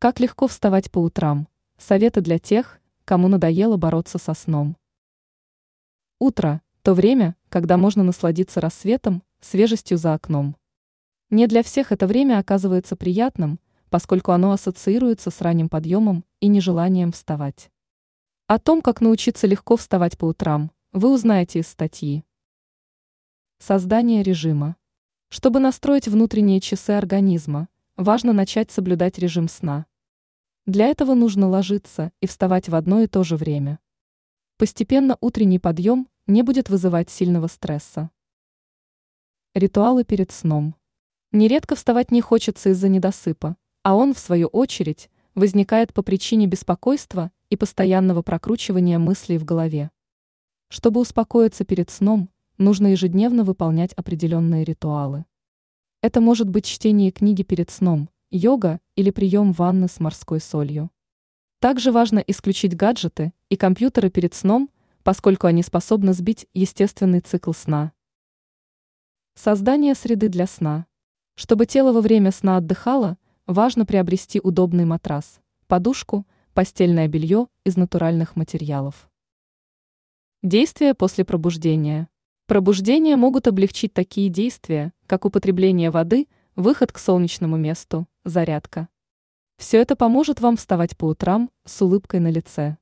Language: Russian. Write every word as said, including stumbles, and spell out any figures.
Как легко вставать по утрам. Советы для тех, кому надоело бороться со сном. Утро – то время, когда можно насладиться рассветом, свежестью за окном. Не для всех это время оказывается приятным, поскольку оно ассоциируется с ранним подъемом и нежеланием вставать. О том, как научиться легко вставать по утрам, вы узнаете из статьи. Создание режима. Чтобы настроить внутренние часы организма, важно начать соблюдать режим сна. Для этого нужно ложиться и вставать в одно и то же время. Постепенно утренний подъем не будет вызывать сильного стресса. Ритуалы перед сном. Нередко вставать не хочется из-за недосыпа, а он, в свою очередь, возникает по причине беспокойства и постоянного прокручивания мыслей в голове. Чтобы успокоиться перед сном, нужно ежедневно выполнять определенные ритуалы. Это может быть чтение книги перед сном, йога или прием ванны с морской солью. Также важно исключить гаджеты и компьютеры перед сном, поскольку они способны сбить естественный цикл сна. Создание среды для сна. Чтобы тело во время сна отдыхало, важно приобрести удобный матрас, подушку, постельное белье из натуральных материалов. Действия после пробуждения. Пробуждения могут облегчить такие действия, как употребление воды, выход к солнечному месту, зарядка. Все это поможет вам вставать по утрам с улыбкой на лице.